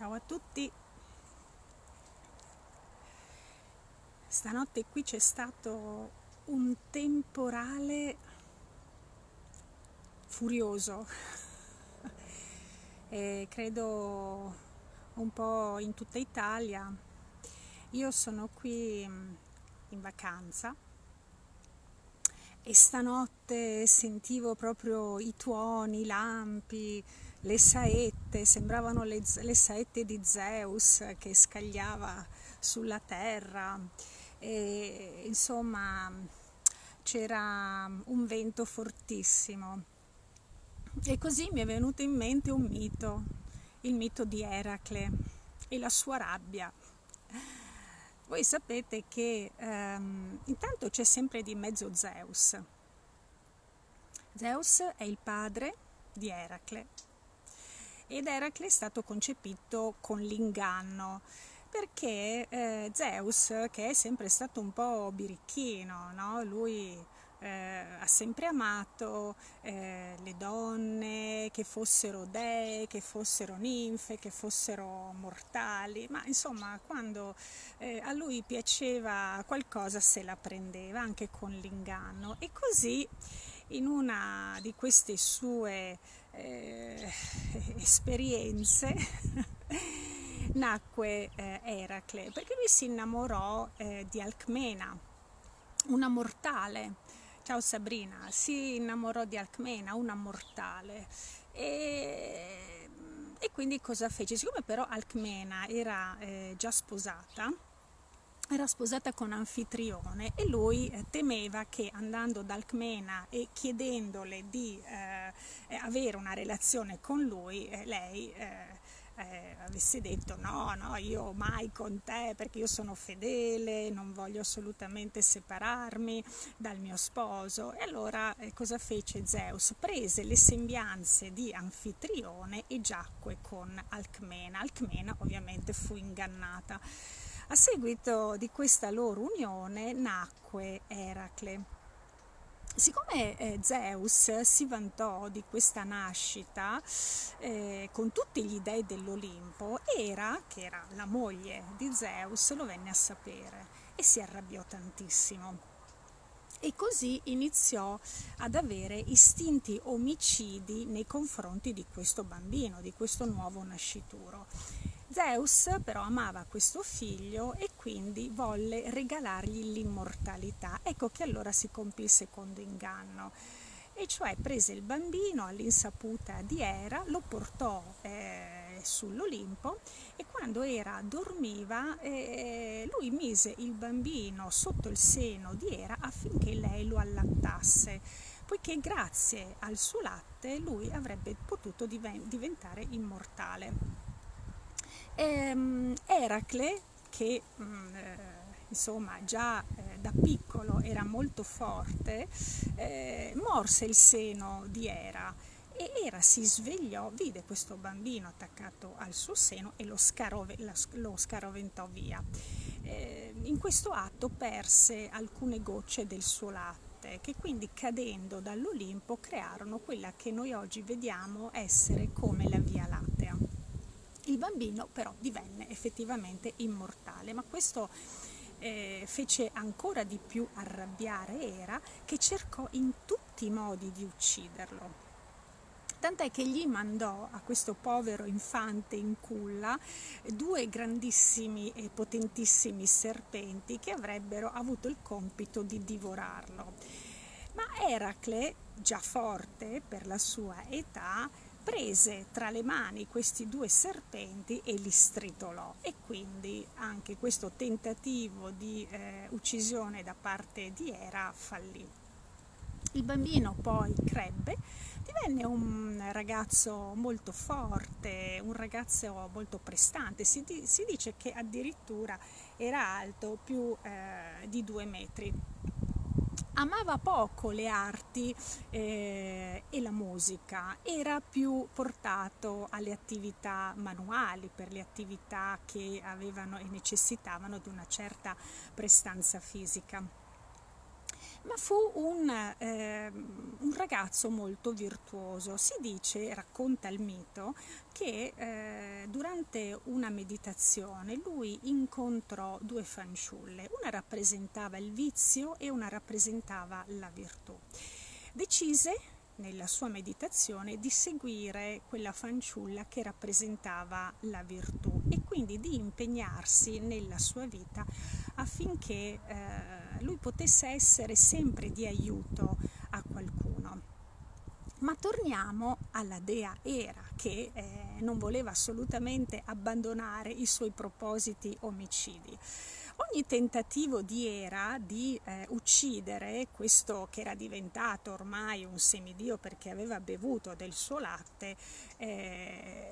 Ciao a tutti! Stanotte qui c'è stato un temporale furioso e credo un po' in tutta Italia. Io sono qui in vacanza e stanotte sentivo proprio i tuoni, i lampi, le saette, sembravano le saette di Zeus che scagliava sulla terra e insomma c'era un vento fortissimo e così mi è venuto in mente un mito, il mito di Eracle e la sua rabbia. Voi sapete che intanto c'è sempre di mezzo Zeus. Zeus è il padre di Eracle. Ed Eracle è stato concepito con l'inganno, perché Zeus, che è sempre stato un po' birichino, no? Lui ha sempre amato le donne, che fossero dee, che fossero ninfe, che fossero mortali, ma insomma quando a lui piaceva qualcosa se la prendeva, anche con l'inganno. E così in una di queste sue esperienze nacque Eracle, perché lui si innamorò di Alcmena, una mortale. Ciao Sabrina, si innamorò di Alcmena, una mortale, e quindi cosa fece? Siccome però Alcmena era già sposata, con Anfitrione, e lui temeva che andando da Alcmena e chiedendole di avere una relazione con lui, lei avesse detto no, io mai con te, perché io sono fedele, non voglio assolutamente separarmi dal mio sposo. E allora cosa fece Zeus? Prese le sembianze di Anfitrione e giacque con Alcmena. Alcmena ovviamente fu ingannata. A seguito di questa loro unione nacque Eracle. Siccome Zeus si vantò di questa nascita con tutti gli dei dell'Olimpo, Hera, che era la moglie di Zeus, lo venne a sapere e si arrabbiò tantissimo. E così iniziò ad avere istinti omicidi nei confronti di questo bambino, di questo nuovo nascituro. Zeus però amava questo figlio e quindi volle regalargli l'immortalità. Ecco che allora si compì il secondo inganno, e cioè prese il bambino all'insaputa di Hera, lo portò sull'Olimpo, e quando Hera dormiva lui mise il bambino sotto il seno di Hera affinché lei lo allattasse, poiché grazie al suo latte lui avrebbe potuto diventare immortale. Eracle, che insomma già da piccolo era molto forte, morse il seno di Hera, e Hera si svegliò, vide questo bambino attaccato al suo seno e lo scaraventò via. In questo atto perse alcune gocce del suo latte, che quindi cadendo dall'Olimpo crearono quella che noi oggi vediamo essere come la Via Lattea. Il bambino però divenne effettivamente immortale, ma questo fece ancora di più arrabbiare Hera, che cercò in tutti i modi di ucciderlo. Tant'è che gli mandò a questo povero infante in culla due grandissimi e potentissimi serpenti che avrebbero avuto il compito di divorarlo. Ma Eracle, già forte per la sua età, prese tra le mani questi due serpenti e li stritolò, e quindi anche questo tentativo di uccisione da parte di Hera fallì. Il bambino poi crebbe, divenne un ragazzo molto forte, un ragazzo molto prestante. Si dice che addirittura era alto più di 2 metri. Amava poco le arti e la musica, era più portato alle attività manuali, per le attività che avevano e necessitavano di una certa prestanza fisica. ma fu un ragazzo molto virtuoso. Si dice, racconta il mito, che durante una meditazione lui incontrò due fanciulle, una rappresentava il vizio e una rappresentava la virtù. Decise nella sua meditazione di seguire quella fanciulla che rappresentava la virtù e quindi di impegnarsi nella sua vita affinché lui potesse essere sempre di aiuto a qualcuno. Ma torniamo alla dea Hera, che non voleva assolutamente abbandonare i suoi propositi omicidi. Ogni tentativo di Hera di uccidere questo che era diventato ormai un semidio perché aveva bevuto del suo latte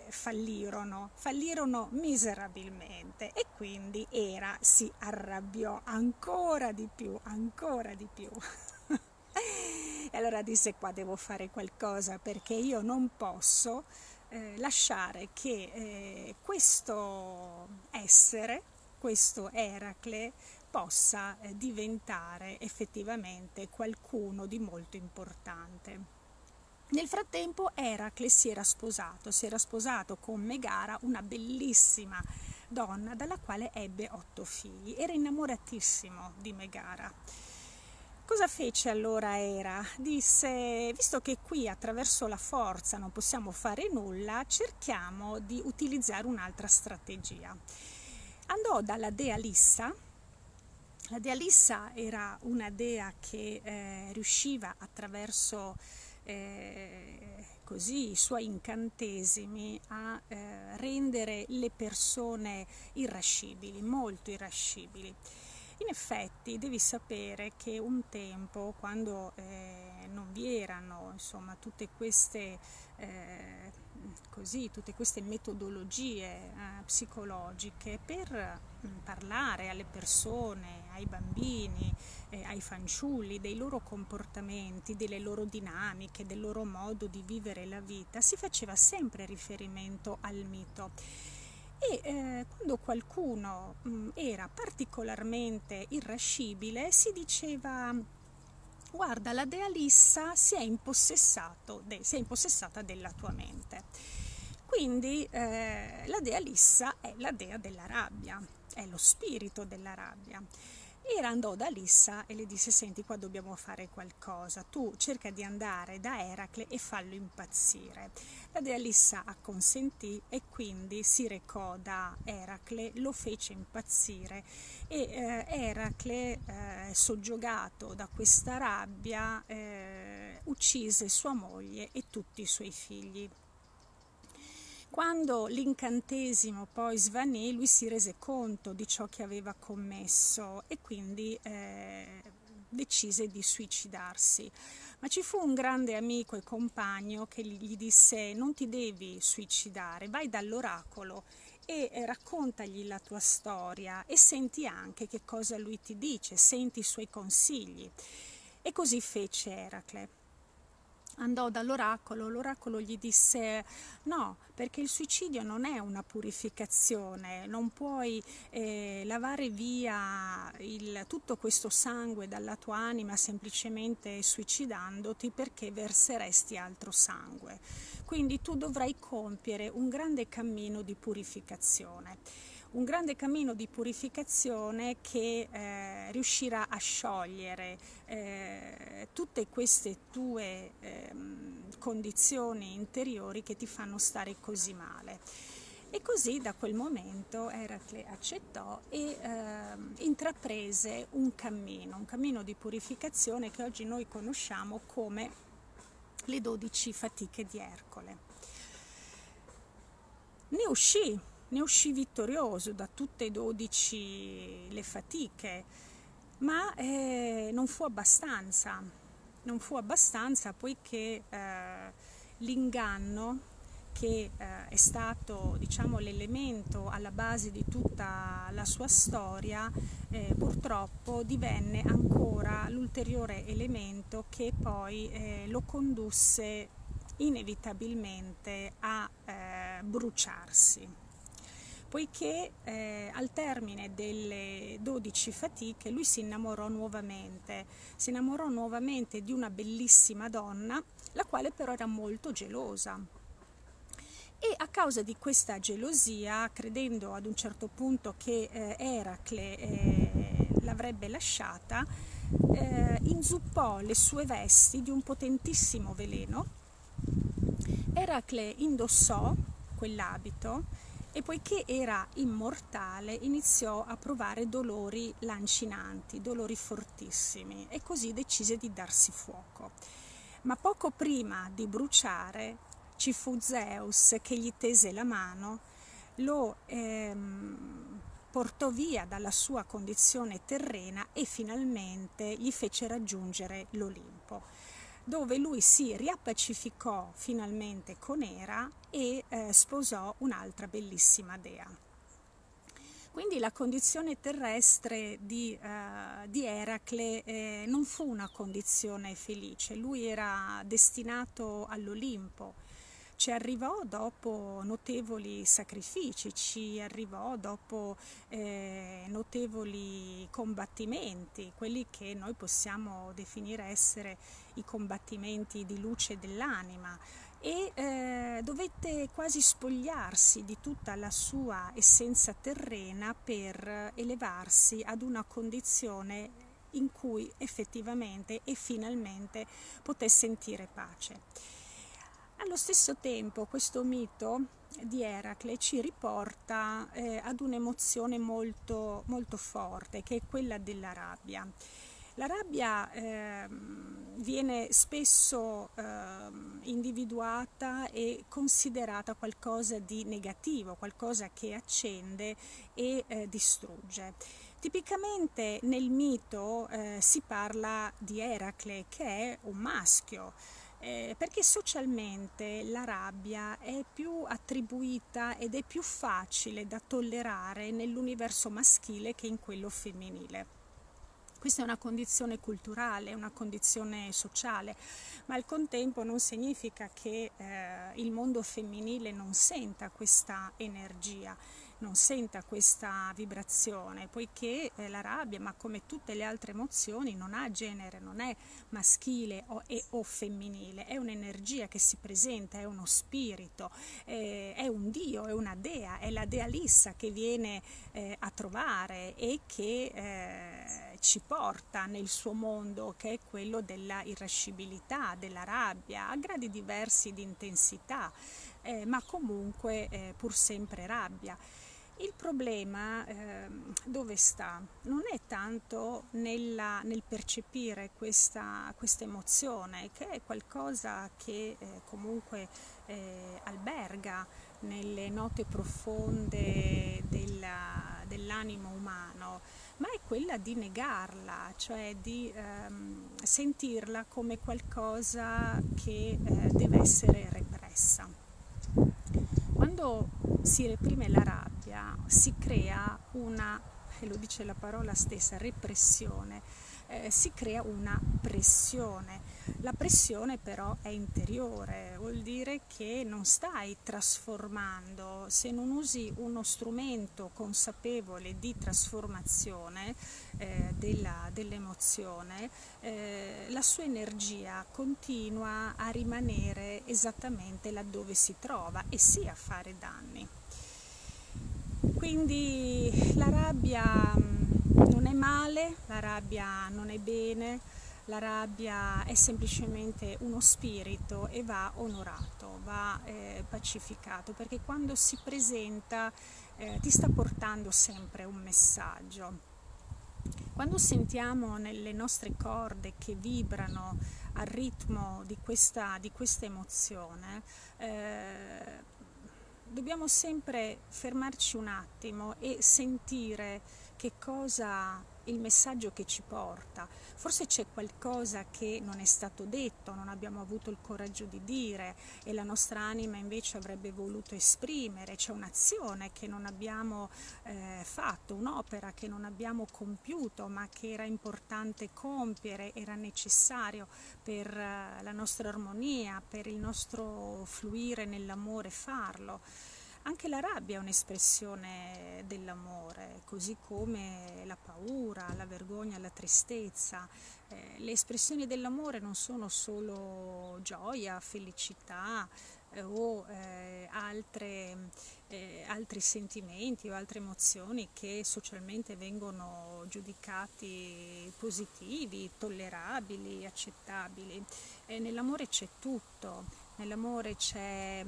fallirono miserabilmente, e quindi Hera si arrabbiò ancora di più. E allora disse: qua devo fare qualcosa, perché io non posso lasciare che questo essere, questo Eracle, possa diventare effettivamente qualcuno di molto importante. Nel frattempo Eracle si era sposato con Megara, una bellissima donna dalla quale ebbe 8 figli. Era innamoratissimo di Megara. Cosa fece allora Hera? Disse: visto che qui attraverso la forza non possiamo fare nulla, cerchiamo di utilizzare un'altra strategia. Andò dalla dea Lissa. La dea Lissa era una dea che riusciva attraverso così i suoi incantesimi a rendere le persone irascibili, molto irascibili. In effetti devi sapere che un tempo, quando non vi erano tutte queste tutte queste metodologie psicologiche per parlare alle persone, ai bambini, ai fanciulli, dei loro comportamenti, delle loro dinamiche, del loro modo di vivere la vita, si faceva sempre riferimento al mito. E quando qualcuno era particolarmente irascibile, si diceva: guarda, la dea Lissa si è impossessata della tua mente. Quindi la dea Lissa è la dea della rabbia, è lo spirito della rabbia. Hera andò da Lissa e le disse: senti, qua dobbiamo fare qualcosa, tu cerca di andare da Eracle e fallo impazzire. La dea Lissa acconsentì e quindi si recò da Eracle, lo fece impazzire e Eracle, soggiogato da questa rabbia, uccise sua moglie e tutti i suoi figli. Quando l'incantesimo poi svanì, lui si rese conto di ciò che aveva commesso e quindi decise di suicidarsi. Ma ci fu un grande amico e compagno che gli disse: non ti devi suicidare, vai dall'oracolo e raccontagli la tua storia e senti anche che cosa lui ti dice, senti i suoi consigli. E così fece Eracle. Andò dall'oracolo, l'oracolo gli disse: no, perché il suicidio non è una purificazione, non puoi lavare via tutto questo sangue dalla tua anima semplicemente suicidandoti, perché verseresti altro sangue. Quindi tu dovrai compiere un grande cammino di purificazione. Un grande cammino di purificazione che riuscirà a sciogliere tutte queste tue condizioni interiori che ti fanno stare così male. E così da quel momento Eracle accettò e intraprese un cammino di purificazione che oggi noi conosciamo come le 12 fatiche di Ercole. Ne uscì vittorioso da tutte e 12 le fatiche, ma non fu abbastanza, poiché l'inganno, che è stato l'elemento alla base di tutta la sua storia, purtroppo divenne ancora l'ulteriore elemento che poi lo condusse inevitabilmente a bruciarsi. poiché al termine delle 12 fatiche lui si innamorò nuovamente di una bellissima donna, la quale però era molto gelosa, e a causa di questa gelosia, credendo ad un certo punto che Eracle l'avrebbe lasciata, inzuppò le sue vesti di un potentissimo veleno. Eracle indossò quell'abito e, poiché era immortale, iniziò a provare dolori lancinanti, dolori fortissimi, e così decise di darsi fuoco. Ma poco prima di bruciare ci fu Zeus che gli tese la mano, lo portò via dalla sua condizione terrena e finalmente gli fece raggiungere l'Olimpo, dove lui si riappacificò finalmente con Era e sposò un'altra bellissima dea. Quindi la condizione terrestre di Eracle non fu una condizione felice, lui era destinato all'Olimpo. Ci arrivò dopo notevoli sacrifici, ci arrivò dopo notevoli combattimenti, quelli che noi possiamo definire essere i combattimenti di luce dell'anima, e dovette quasi spogliarsi di tutta la sua essenza terrena per elevarsi ad una condizione in cui effettivamente e finalmente poté sentire pace. Allo stesso tempo questo mito di Eracle ci riporta ad un'emozione molto, molto forte, che è quella della rabbia. La rabbia viene spesso individuata e considerata qualcosa di negativo, qualcosa che accende e distrugge. Tipicamente nel mito si parla di Eracle, che è un maschio, perché socialmente la rabbia è più attribuita ed è più facile da tollerare nell'universo maschile che in quello femminile. Questa è una condizione culturale, una condizione sociale, ma al contempo non significa che il mondo femminile non senta questa energia, non senta questa vibrazione, poiché la rabbia, ma come tutte le altre emozioni, non ha genere, non è maschile o femminile, è un'energia che si presenta, è uno spirito, è un dio, è una dea, è la Dea Lissa che viene a trovare e che ci porta nel suo mondo, che è quello della irascibilità, della rabbia, a gradi diversi di intensità, ma comunque pur sempre rabbia. Il problema dove sta? Non è tanto nel percepire questa emozione, che è qualcosa che comunque alberga nelle note profonde dell'animo umano, ma è quella di negarla, cioè di sentirla come qualcosa che deve essere repressa. Quando si reprime la rabbia si crea una, e lo dice la parola stessa, repressione, si crea una pressione. La pressione però è interiore, vuol dire che non stai trasformando, se non usi uno strumento consapevole di trasformazione dell'emozione, la sua energia continua a rimanere esattamente laddove si trova e sì a fare danni. Quindi la rabbia non è male, la rabbia non è bene, la rabbia è semplicemente uno spirito e va onorato, va pacificato, perché quando si presenta ti sta portando sempre un messaggio. Quando sentiamo nelle nostre corde che vibrano al ritmo di questa emozione, dobbiamo sempre fermarci un attimo e sentire che cosa, il messaggio che ci porta. Forse c'è qualcosa che non è stato detto, non abbiamo avuto il coraggio di dire e la nostra anima invece avrebbe voluto esprimere, c'è un'azione che non abbiamo fatto, un'opera che non abbiamo compiuto ma che era importante compiere, era necessario per la nostra armonia, per il nostro fluire nell'amore farlo. Anche la rabbia è un'espressione dell'amore, così come la paura, la vergogna, la tristezza. Le espressioni dell'amore non sono solo gioia, felicità o altri sentimenti o altre emozioni che socialmente vengono giudicati positivi, tollerabili, accettabili. Nell'amore c'è tutto. Nell'amore c'è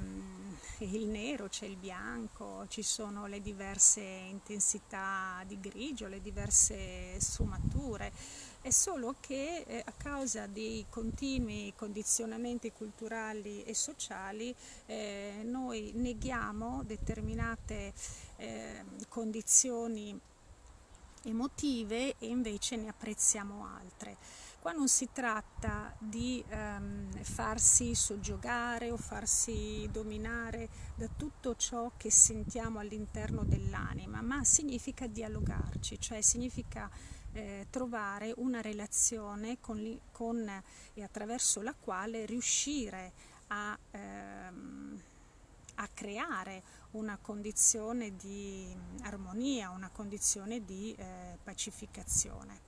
il nero, c'è il bianco, ci sono le diverse intensità di grigio, le diverse sfumature. È solo che a causa dei continui condizionamenti culturali e sociali noi neghiamo determinate condizioni emotive e invece ne apprezziamo altre. Qua non si tratta di farsi soggiogare o farsi dominare da tutto ciò che sentiamo all'interno dell'anima, ma significa dialogarci, cioè significa trovare una relazione con e attraverso la quale riuscire a creare una condizione di armonia, una condizione di pacificazione.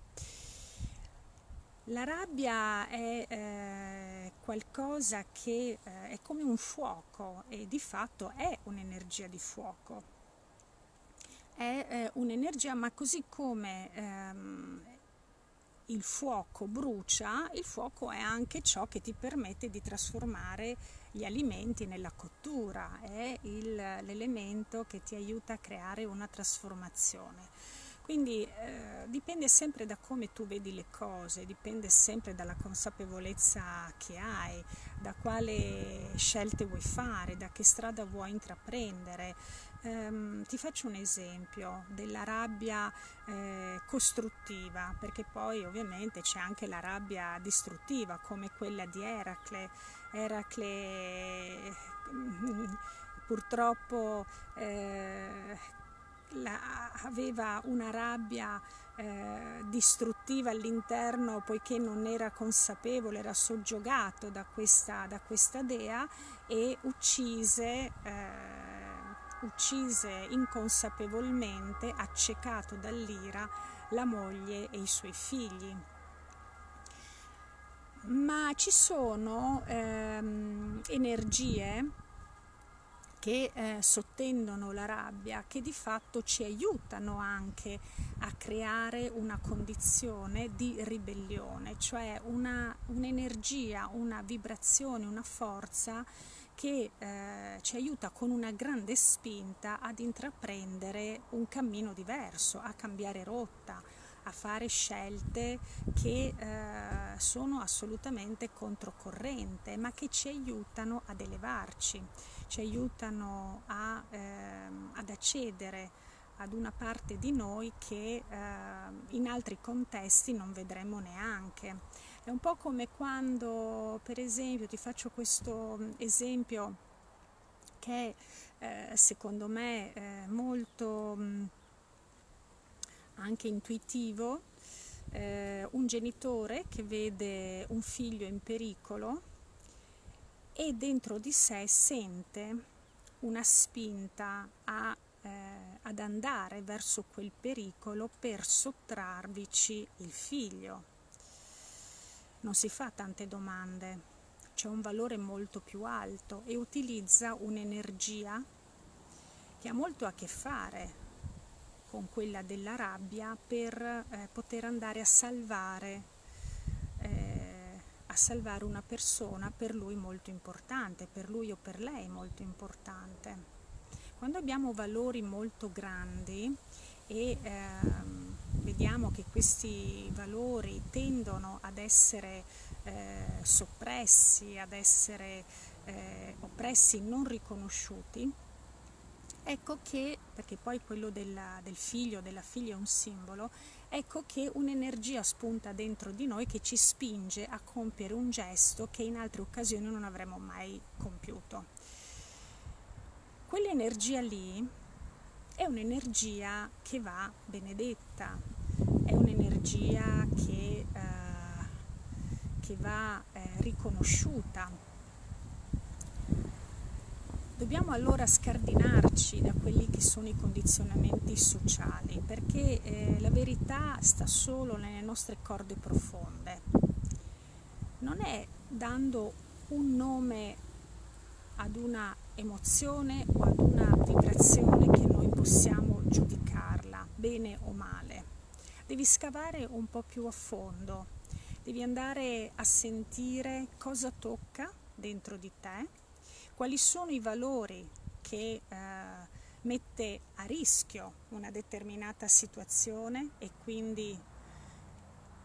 La rabbia è qualcosa che è come un fuoco e di fatto è un'energia di fuoco, è un'energia, ma così come il fuoco brucia, il fuoco è anche ciò che ti permette di trasformare gli alimenti nella cottura, è l'elemento che ti aiuta a creare una trasformazione. Quindi dipende sempre da come tu vedi le cose, dipende sempre dalla consapevolezza che hai, da quale scelte vuoi fare, da che strada vuoi intraprendere. Ti faccio un esempio della rabbia costruttiva, perché poi ovviamente c'è anche la rabbia distruttiva, come quella di Eracle. Eracle purtroppo aveva una rabbia distruttiva all'interno, poiché non era consapevole, era soggiogato da questa dea e uccise inconsapevolmente, accecato dall'ira, la moglie e i suoi figli. Ma ci sono energie che sottendono la rabbia, che di fatto ci aiutano anche a creare una condizione di ribellione, cioè un'energia, una vibrazione, una forza che ci aiuta con una grande spinta ad intraprendere un cammino diverso, a cambiare rotta, a fare scelte che sono assolutamente controcorrente, ma che ci aiutano ad elevarci, ci aiutano ad accedere ad una parte di noi che in altri contesti non vedremo neanche. È un po' come quando, per esempio, ti faccio questo esempio che è secondo me molto anche intuitivo, un genitore che vede un figlio in pericolo e dentro di sé sente una spinta ad andare verso quel pericolo per sottrarvici il figlio. Non si fa tante domande, c'è un valore molto più alto e utilizza un'energia che ha molto a che fare con quella della rabbia per poter andare a salvare una persona per lui molto importante, per lui o per lei molto importante. Quando abbiamo valori molto grandi e vediamo che questi valori tendono ad essere soppressi, ad essere oppressi, non riconosciuti, ecco che, perché poi quello del figlio, della figlia è un simbolo, ecco che un'energia spunta dentro di noi che ci spinge a compiere un gesto che in altre occasioni non avremmo mai compiuto. Quell'energia lì è un'energia che va benedetta, è un'energia che va riconosciuta. Dobbiamo allora scardinarci da quelli che sono i condizionamenti sociali, perché la verità sta solo nelle nostre corde profonde. Non è dando un nome ad una emozione o ad una vibrazione che noi possiamo giudicarla, bene o male. Devi scavare un po' più a fondo, devi andare a sentire cosa tocca dentro di te, quali sono i valori che mette a rischio una determinata situazione e quindi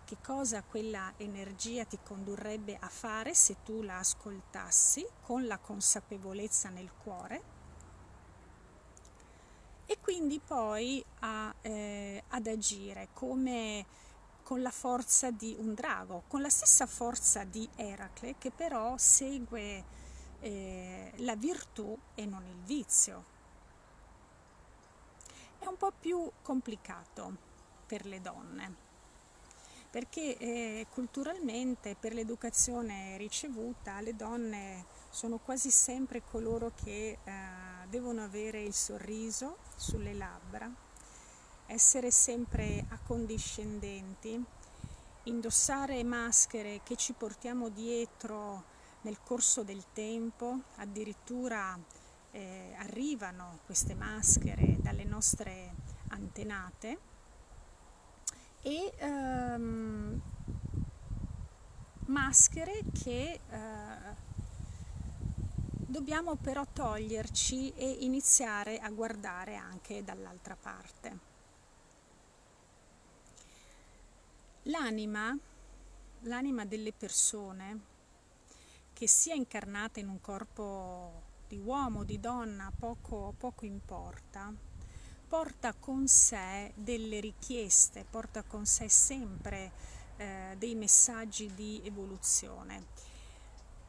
che cosa quella energia ti condurrebbe a fare se tu la ascoltassi con la consapevolezza nel cuore, e quindi poi ad agire come con la forza di un drago, con la stessa forza di Eracle, che però segue la virtù e non il vizio. È un po' più complicato per le donne, perché culturalmente, per l'educazione ricevuta, le donne sono quasi sempre coloro che devono avere il sorriso sulle labbra, essere sempre accondiscendenti, indossare maschere che ci portiamo dietro nel corso del tempo. Addirittura arrivano queste maschere dalle nostre antenate e maschere che dobbiamo però toglierci e iniziare a guardare anche dall'altra parte. L'anima delle persone, che sia incarnata in un corpo di uomo o di donna, poco importa, porta con sé delle richieste, porta con sé sempre dei messaggi di evoluzione.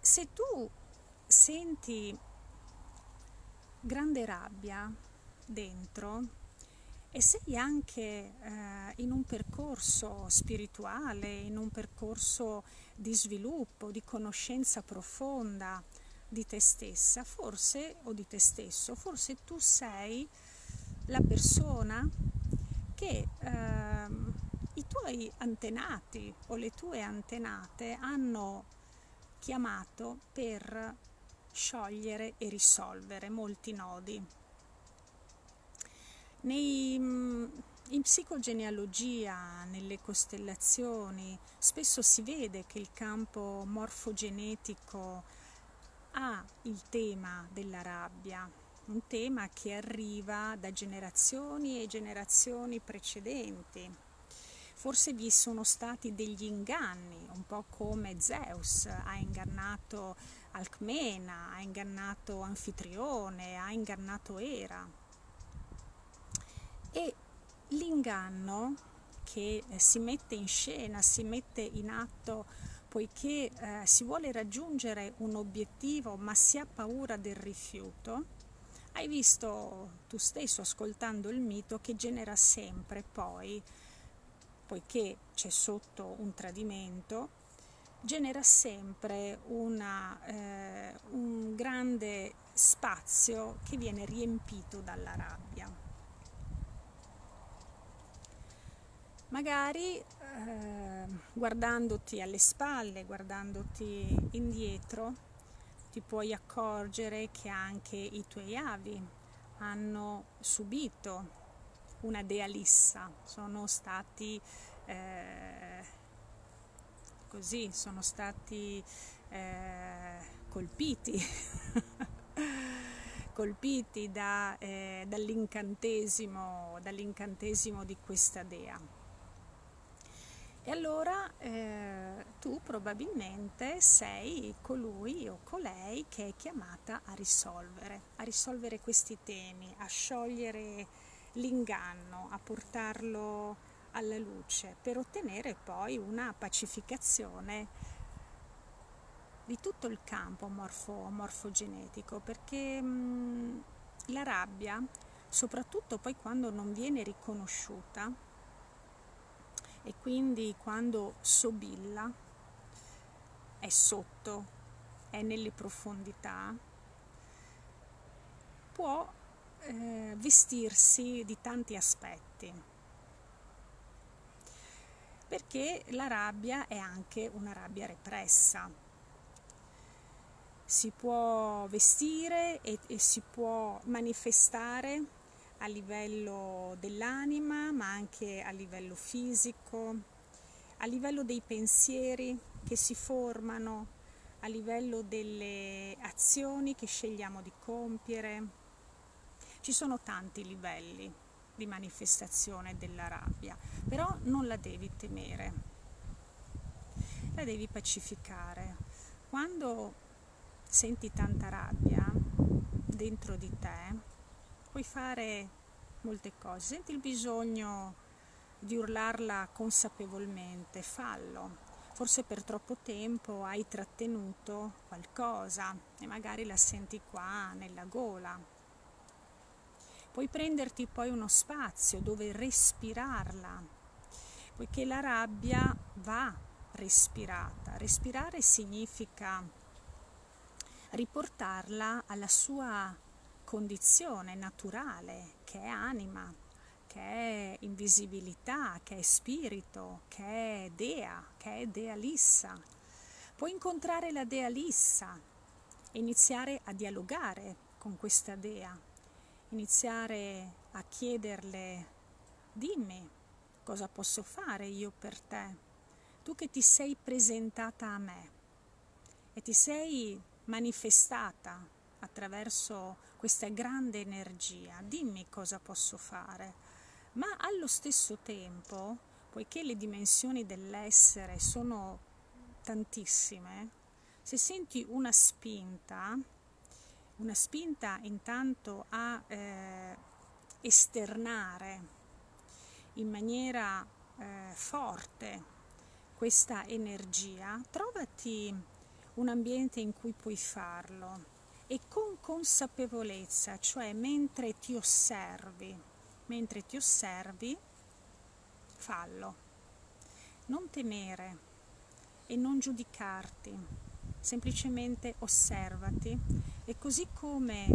Se tu senti grande rabbia dentro e sei anche in un percorso spirituale, in un percorso di sviluppo, di conoscenza profonda di te stessa, forse, o di te stesso, forse tu sei la persona che i tuoi antenati o le tue antenate hanno chiamato per sciogliere e risolvere molti nodi. In psicogenealogia, nelle costellazioni, spesso si vede che il campo morfogenetico ha il tema della rabbia, un tema che arriva da generazioni e generazioni precedenti. Forse vi sono stati degli inganni, un po' come Zeus ha ingannato Alcmena, ha ingannato Anfitrione, ha ingannato Hera. E l'inganno che si mette in scena, si mette in atto poiché si vuole raggiungere un obiettivo ma si ha paura del rifiuto, hai visto tu stesso ascoltando il mito che genera sempre poi, poiché c'è sotto un tradimento, genera sempre un grande spazio che viene riempito dalla rabbia. Magari guardandoti alle spalle, guardandoti indietro, ti puoi accorgere che anche i tuoi avi hanno subito una Dea Lissa, sono stati colpiti, colpiti dall'incantesimo di questa Dea. E allora tu probabilmente sei colui o colei che è chiamata a risolvere questi temi, a sciogliere l'inganno, a portarlo alla luce per ottenere poi una pacificazione di tutto il campo morfogenetico, perché la rabbia, soprattutto poi quando non viene riconosciuta, e quindi quando sobilla, è sotto, è nelle profondità, può vestirsi di tanti aspetti, perché la rabbia è anche una rabbia repressa. Si può vestire e si può manifestare a livello dell'anima, ma anche a livello fisico, a livello dei pensieri che si formano, a livello delle azioni che scegliamo di compiere. Ci sono tanti livelli di manifestazione della rabbia, però non la devi temere, la devi pacificare. Quando senti tanta rabbia dentro di te, puoi fare molte cose. Senti il bisogno di urlarla consapevolmente, fallo. Forse per troppo tempo hai trattenuto qualcosa e magari la senti qua nella gola. Puoi prenderti poi uno spazio dove respirarla, poiché la rabbia va respirata. Respirare significa riportarla alla sua condizione naturale, che è anima, che è invisibilità, che è spirito, che è Dea Lissa. Puoi incontrare la Dea Lissa e iniziare a dialogare con questa Dea, iniziare a chiederle: dimmi cosa posso fare io per te, tu che ti sei presentata a me e ti sei manifestata attraverso questa grande energia, dimmi cosa posso fare. Ma allo stesso tempo, poiché le dimensioni dell'essere sono tantissime, se senti una spinta intanto a esternare in maniera forte questa energia, trovati un ambiente in cui puoi farlo. E con consapevolezza, cioè mentre ti osservi, fallo. Non temere e non giudicarti, semplicemente osservati, e così come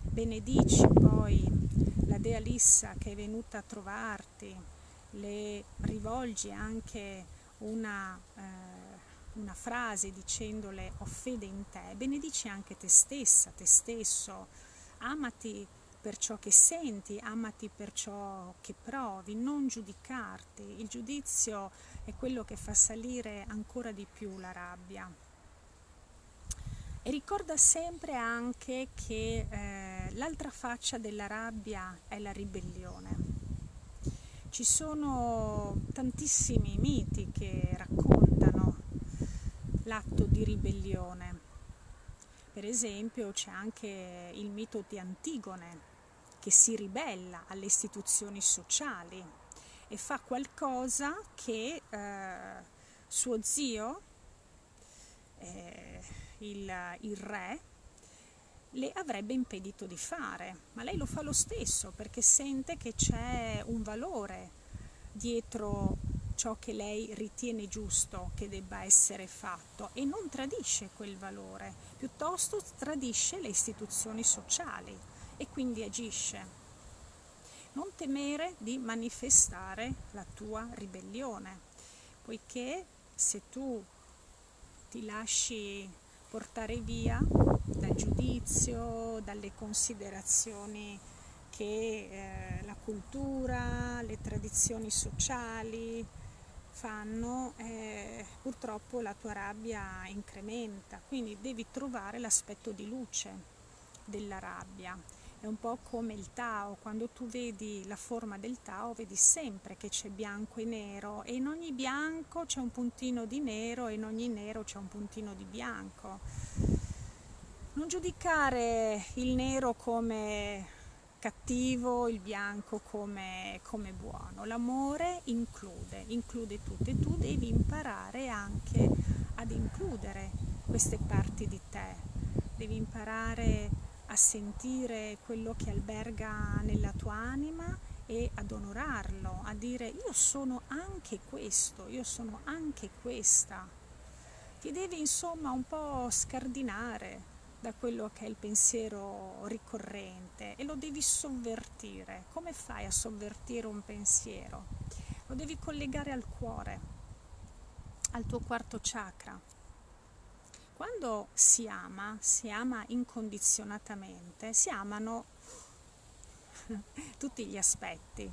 benedici poi la Dea Lissa che è venuta a trovarti, le rivolgi anche una frase dicendole: ho fede in te, benedici anche te stessa, te stesso, amati per ciò che senti, amati per ciò che provi, non giudicarti. Il giudizio è quello che fa salire ancora di più la rabbia. E ricorda sempre anche che l'altra faccia della rabbia è la ribellione. Ci sono tantissimi miti che raccontano l'atto di ribellione. Per esempio c'è anche il mito di Antigone che si ribella alle istituzioni sociali e fa qualcosa che suo zio, il re, le avrebbe impedito di fare, ma lei lo fa lo stesso perché sente che c'è un valore dietro ciò che lei ritiene giusto che debba essere fatto, e non tradisce quel valore, piuttosto tradisce le istituzioni sociali e quindi agisce. Non temere di manifestare la tua ribellione, poiché se tu ti lasci portare via dal giudizio, dalle considerazioni che la cultura, le tradizioni sociali fanno, purtroppo la tua rabbia incrementa. Quindi devi trovare l'aspetto di luce della rabbia. È un po' come il Tao: quando tu vedi la forma del Tao vedi sempre che c'è bianco e nero, e in ogni bianco c'è un puntino di nero e in ogni nero c'è un puntino di bianco. Non giudicare il nero come cattivo, il bianco come buono. L'amore include tutto, e tu devi imparare anche ad includere queste parti di te, devi imparare a sentire quello che alberga nella tua anima e ad onorarlo, a dire: io sono anche questo, io sono anche questa. Ti devi insomma un po' scardinare da quello che è il pensiero ricorrente e lo devi sovvertire. Come fai a sovvertire un pensiero? Lo devi collegare al cuore, al tuo quarto chakra. Quando si ama incondizionatamente, si amano tutti gli aspetti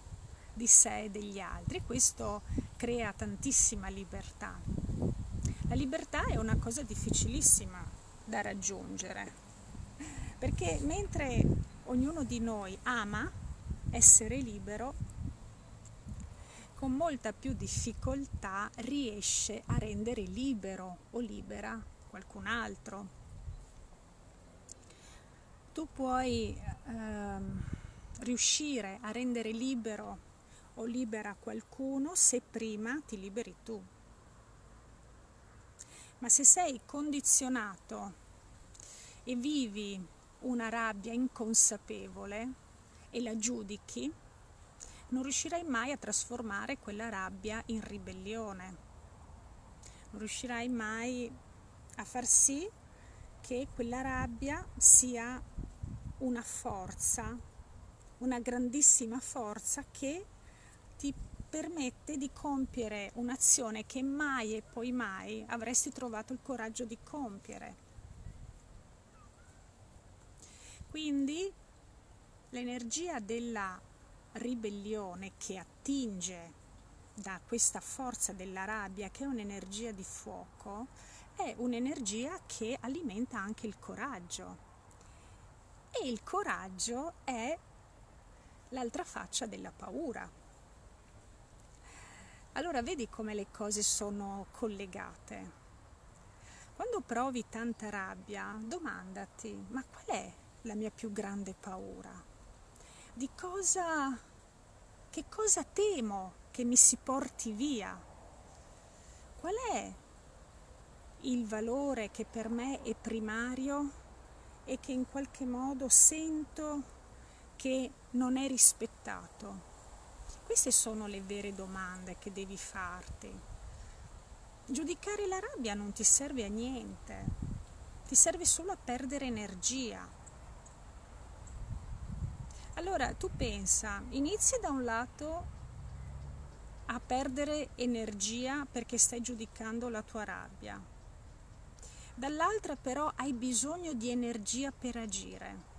di sé e degli altri. Questo crea tantissima libertà. La libertà è una cosa difficilissima da raggiungere, perché mentre ognuno di noi ama essere libero, con molta più difficoltà riesce a rendere libero o libera qualcun altro. Tu puoi riuscire a rendere libero o libera qualcuno se prima ti liberi tu. Ma se sei condizionato e vivi una rabbia inconsapevole e la giudichi, non riuscirai mai a trasformare quella rabbia in ribellione. Non riuscirai mai a far sì che quella rabbia sia una forza, una grandissima forza che ti permette di compiere un'azione che mai e poi mai avresti trovato il coraggio di compiere. Quindi l'energia della ribellione che attinge da questa forza della rabbia, che è un'energia di fuoco, è un'energia che alimenta anche il coraggio. E il coraggio è l'altra faccia della paura. Allora vedi come le cose sono collegate. Quando provi tanta rabbia, domandati: ma qual è la mia più grande paura? Che cosa temo che mi si porti via? Qual è il valore che per me è primario e che in qualche modo sento che non è rispettato? Queste sono le vere domande che devi farti. Giudicare la rabbia non ti serve a niente, ti serve solo a perdere energia. Allora tu pensa, inizi da un lato a perdere energia perché stai giudicando la tua rabbia, dall'altra però hai bisogno di energia per agire.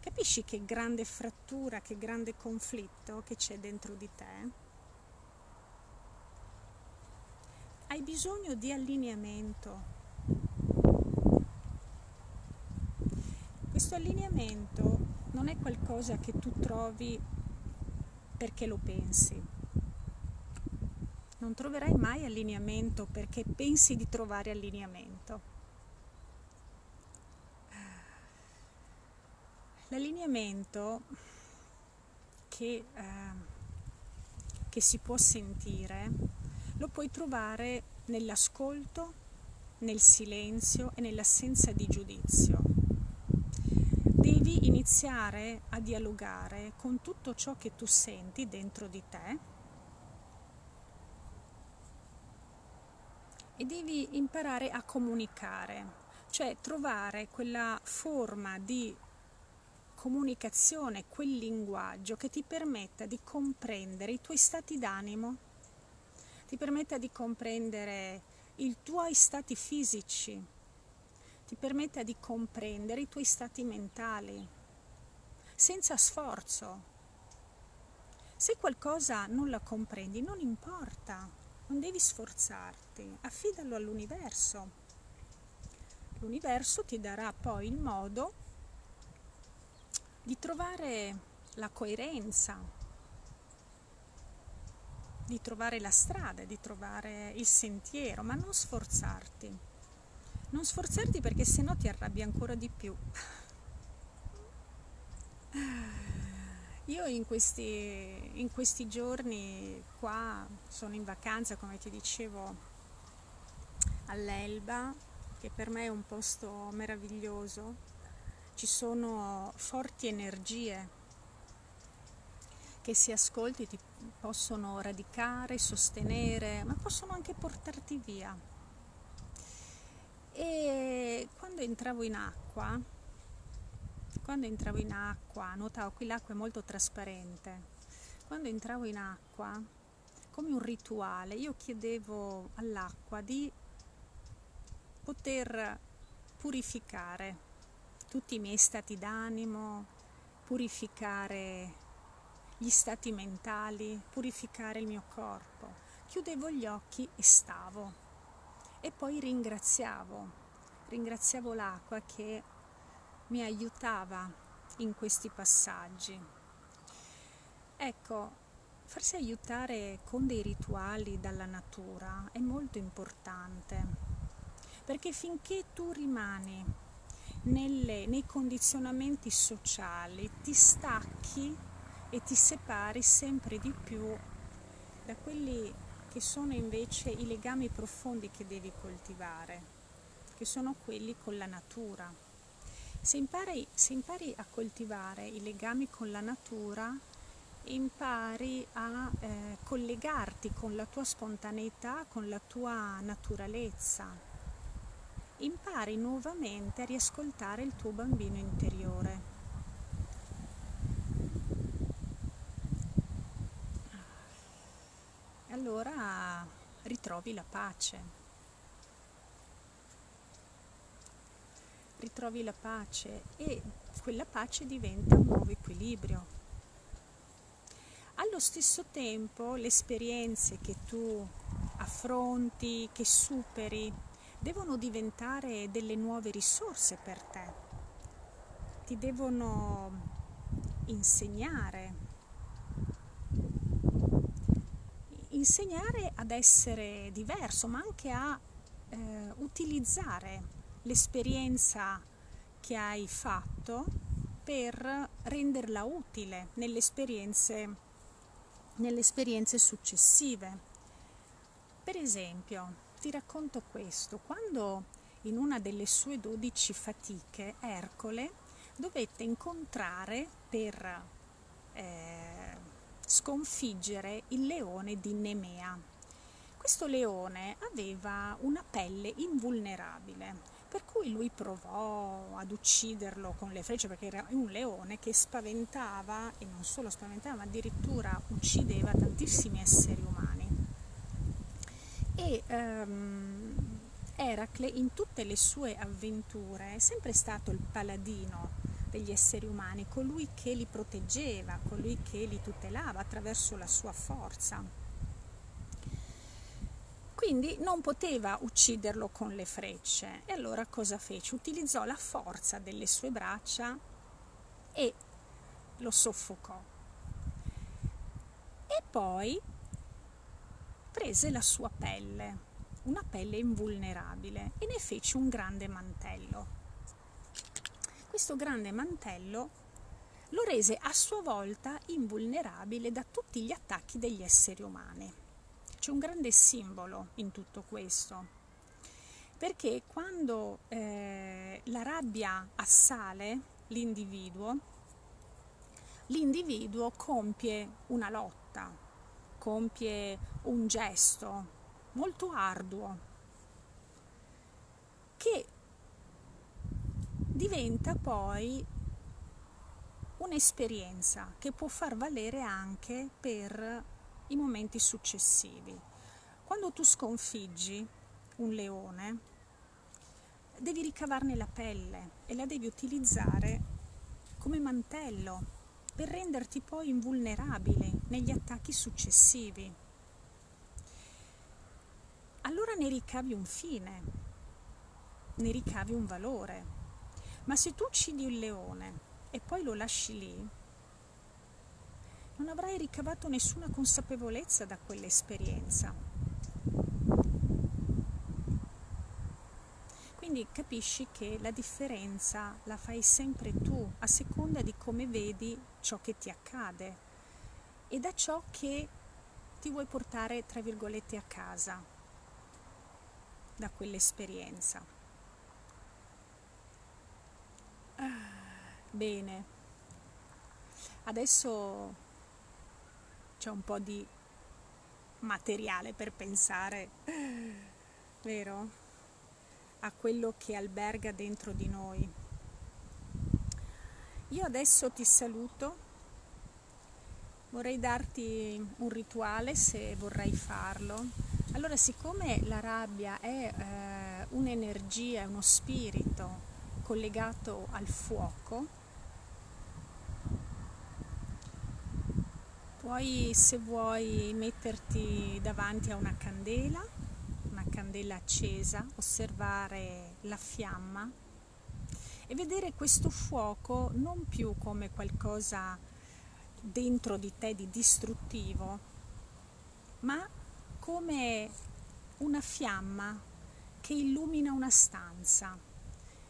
Capisci che grande frattura, che grande conflitto che c'è dentro di te? Hai bisogno di allineamento. Questo allineamento non è qualcosa che tu trovi perché lo pensi. Non troverai mai allineamento perché pensi di trovare allineamento. L'allineamento che si può sentire lo puoi trovare nell'ascolto, nel silenzio e nell'assenza di giudizio. Devi iniziare a dialogare con tutto ciò che tu senti dentro di te e devi imparare a comunicare, cioè trovare quella forma di comunicazione, quel linguaggio che ti permetta di comprendere i tuoi stati d'animo, ti permetta di comprendere i tuoi stati fisici, ti permetta di comprendere i tuoi stati mentali, senza sforzo. Se qualcosa non la comprendi, non importa, non devi sforzarti, affidalo all'universo. L'universo ti darà poi il modo di trovare la coerenza, di trovare la strada, di trovare il sentiero, ma non sforzarti. Non sforzarti perché sennò ti arrabbi ancora di più. Io in questi giorni qua sono in vacanza, come ti dicevo, all'Elba, che per me è un posto meraviglioso. Ci sono forti energie che, se ascolti, ti possono radicare, sostenere, ma possono anche portarti via. E quando quando entravo in acqua, notavo, qui l'acqua è molto trasparente, quando entravo in acqua, come un rituale, io chiedevo all'acqua di poter purificare tutti i miei stati d'animo, purificare gli stati mentali, purificare il mio corpo. Chiudevo gli occhi e stavo, e poi ringraziavo l'acqua che mi aiutava in questi passaggi. Ecco, farsi aiutare con dei rituali dalla natura è molto importante, perché finché tu rimani nei condizionamenti sociali, ti stacchi e ti separi sempre di più da quelli che sono invece i legami profondi che devi coltivare, che sono quelli con la natura. Se impari a coltivare i legami con la natura, impari a collegarti con la tua spontaneità, con la tua naturalezza. Impari nuovamente a riascoltare il tuo bambino interiore. Allora ritrovi la pace. Ritrovi la pace e quella pace diventa un nuovo equilibrio. Allo stesso tempo le esperienze che tu affronti, che superi, devono diventare delle nuove risorse per te. Ti devono insegnare ad essere diverso, ma anche a utilizzare l'esperienza che hai fatto per renderla utile nelle esperienze successive. Per esempio, ti racconto questo: quando in una delle sue 12 fatiche Ercole dovette incontrare per sconfiggere il leone di Nemea. Questo leone aveva una pelle invulnerabile, per cui lui provò ad ucciderlo con le frecce, perché era un leone che spaventava, e non solo spaventava, ma addirittura uccideva tantissimi esseri umani. E Eracle, in tutte le sue avventure, è sempre stato il paladino degli esseri umani, colui che li proteggeva, colui che li tutelava attraverso la sua forza. Quindi non poteva ucciderlo con le frecce, e allora cosa fece? Utilizzò la forza delle sue braccia e lo soffocò. E poi prese la sua pelle, una pelle invulnerabile, e ne fece un grande mantello. Questo grande mantello lo rese a sua volta invulnerabile da tutti gli attacchi degli esseri umani. C'è un grande simbolo in tutto questo, perché quando la rabbia assale l'individuo compie una lotta, compie un gesto molto arduo che diventa poi un'esperienza che può far valere anche per i momenti successivi. Quando tu sconfiggi un leone, devi ricavarne la pelle e la devi utilizzare come mantello per renderti poi invulnerabile negli attacchi successivi. Allora ne ricavi un fine, ne ricavi un valore. Ma se tu uccidi il leone e poi lo lasci lì, non avrai ricavato nessuna consapevolezza da quell'esperienza. Quindi capisci che la differenza la fai sempre tu, a seconda di come vedi ciò che ti accade e da ciò che ti vuoi portare, tra virgolette, a casa da quell'esperienza. Bene, adesso c'è un po' di materiale per pensare, vero? a quello che alberga dentro di noi. Io adesso ti saluto, vorrei darti un rituale se vorrai farlo. Allora, siccome la rabbia è un'energia, uno spirito collegato al fuoco, puoi, se vuoi, metterti davanti a una candela accesa, osservare la fiamma e vedere questo fuoco non più come qualcosa dentro di te di distruttivo, ma come una fiamma che illumina una stanza.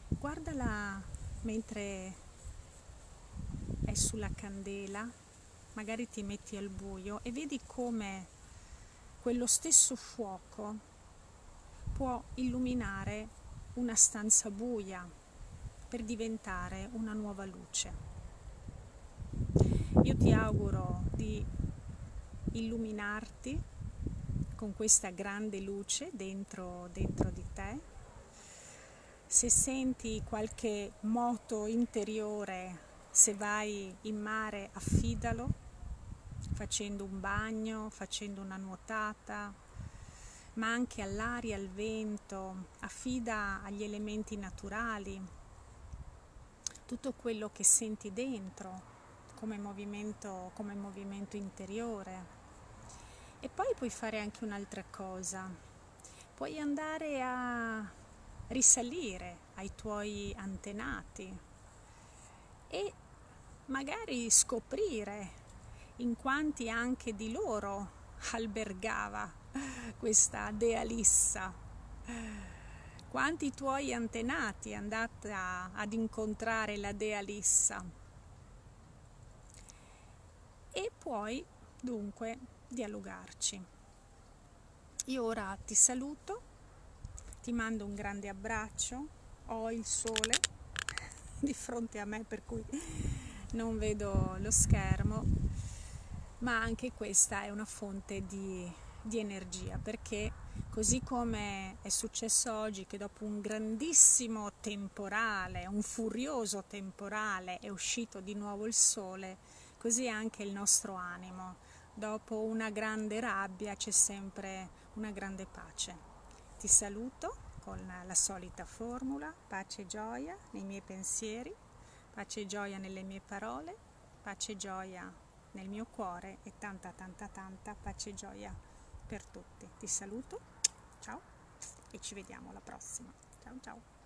Guardala mentre è sulla candela. Magari ti metti al buio e vedi come quello stesso fuoco può illuminare una stanza buia per diventare una nuova luce. Io ti auguro di illuminarti con questa grande luce dentro di te. Se senti qualche moto interiore, se vai in mare, affidalo facendo un bagno, facendo una nuotata, ma anche all'aria, al vento, affida agli elementi naturali tutto quello che senti dentro come movimento interiore. E poi puoi fare anche un'altra cosa, puoi andare a risalire ai tuoi antenati e magari scoprire in quanti anche di loro albergava questa Dea Lissa, quanti tuoi antenati andate ad incontrare la Dea Lissa. E puoi dunque dialogarci. Io ora ti saluto, ti mando un grande abbraccio, ho il sole di fronte a me per cui non vedo lo schermo, ma anche questa è una fonte di energia, perché così come è successo oggi, che dopo un grandissimo temporale, un furioso temporale, è uscito di nuovo il sole, così anche il nostro animo, dopo una grande rabbia c'è sempre una grande pace. Ti saluto con la solita formula: pace e gioia nei miei pensieri, pace e gioia nelle mie parole, pace e gioia nel mio cuore e tanta tanta tanta pace e gioia per tutti. Ti saluto, ciao e ci vediamo alla prossima. Ciao ciao.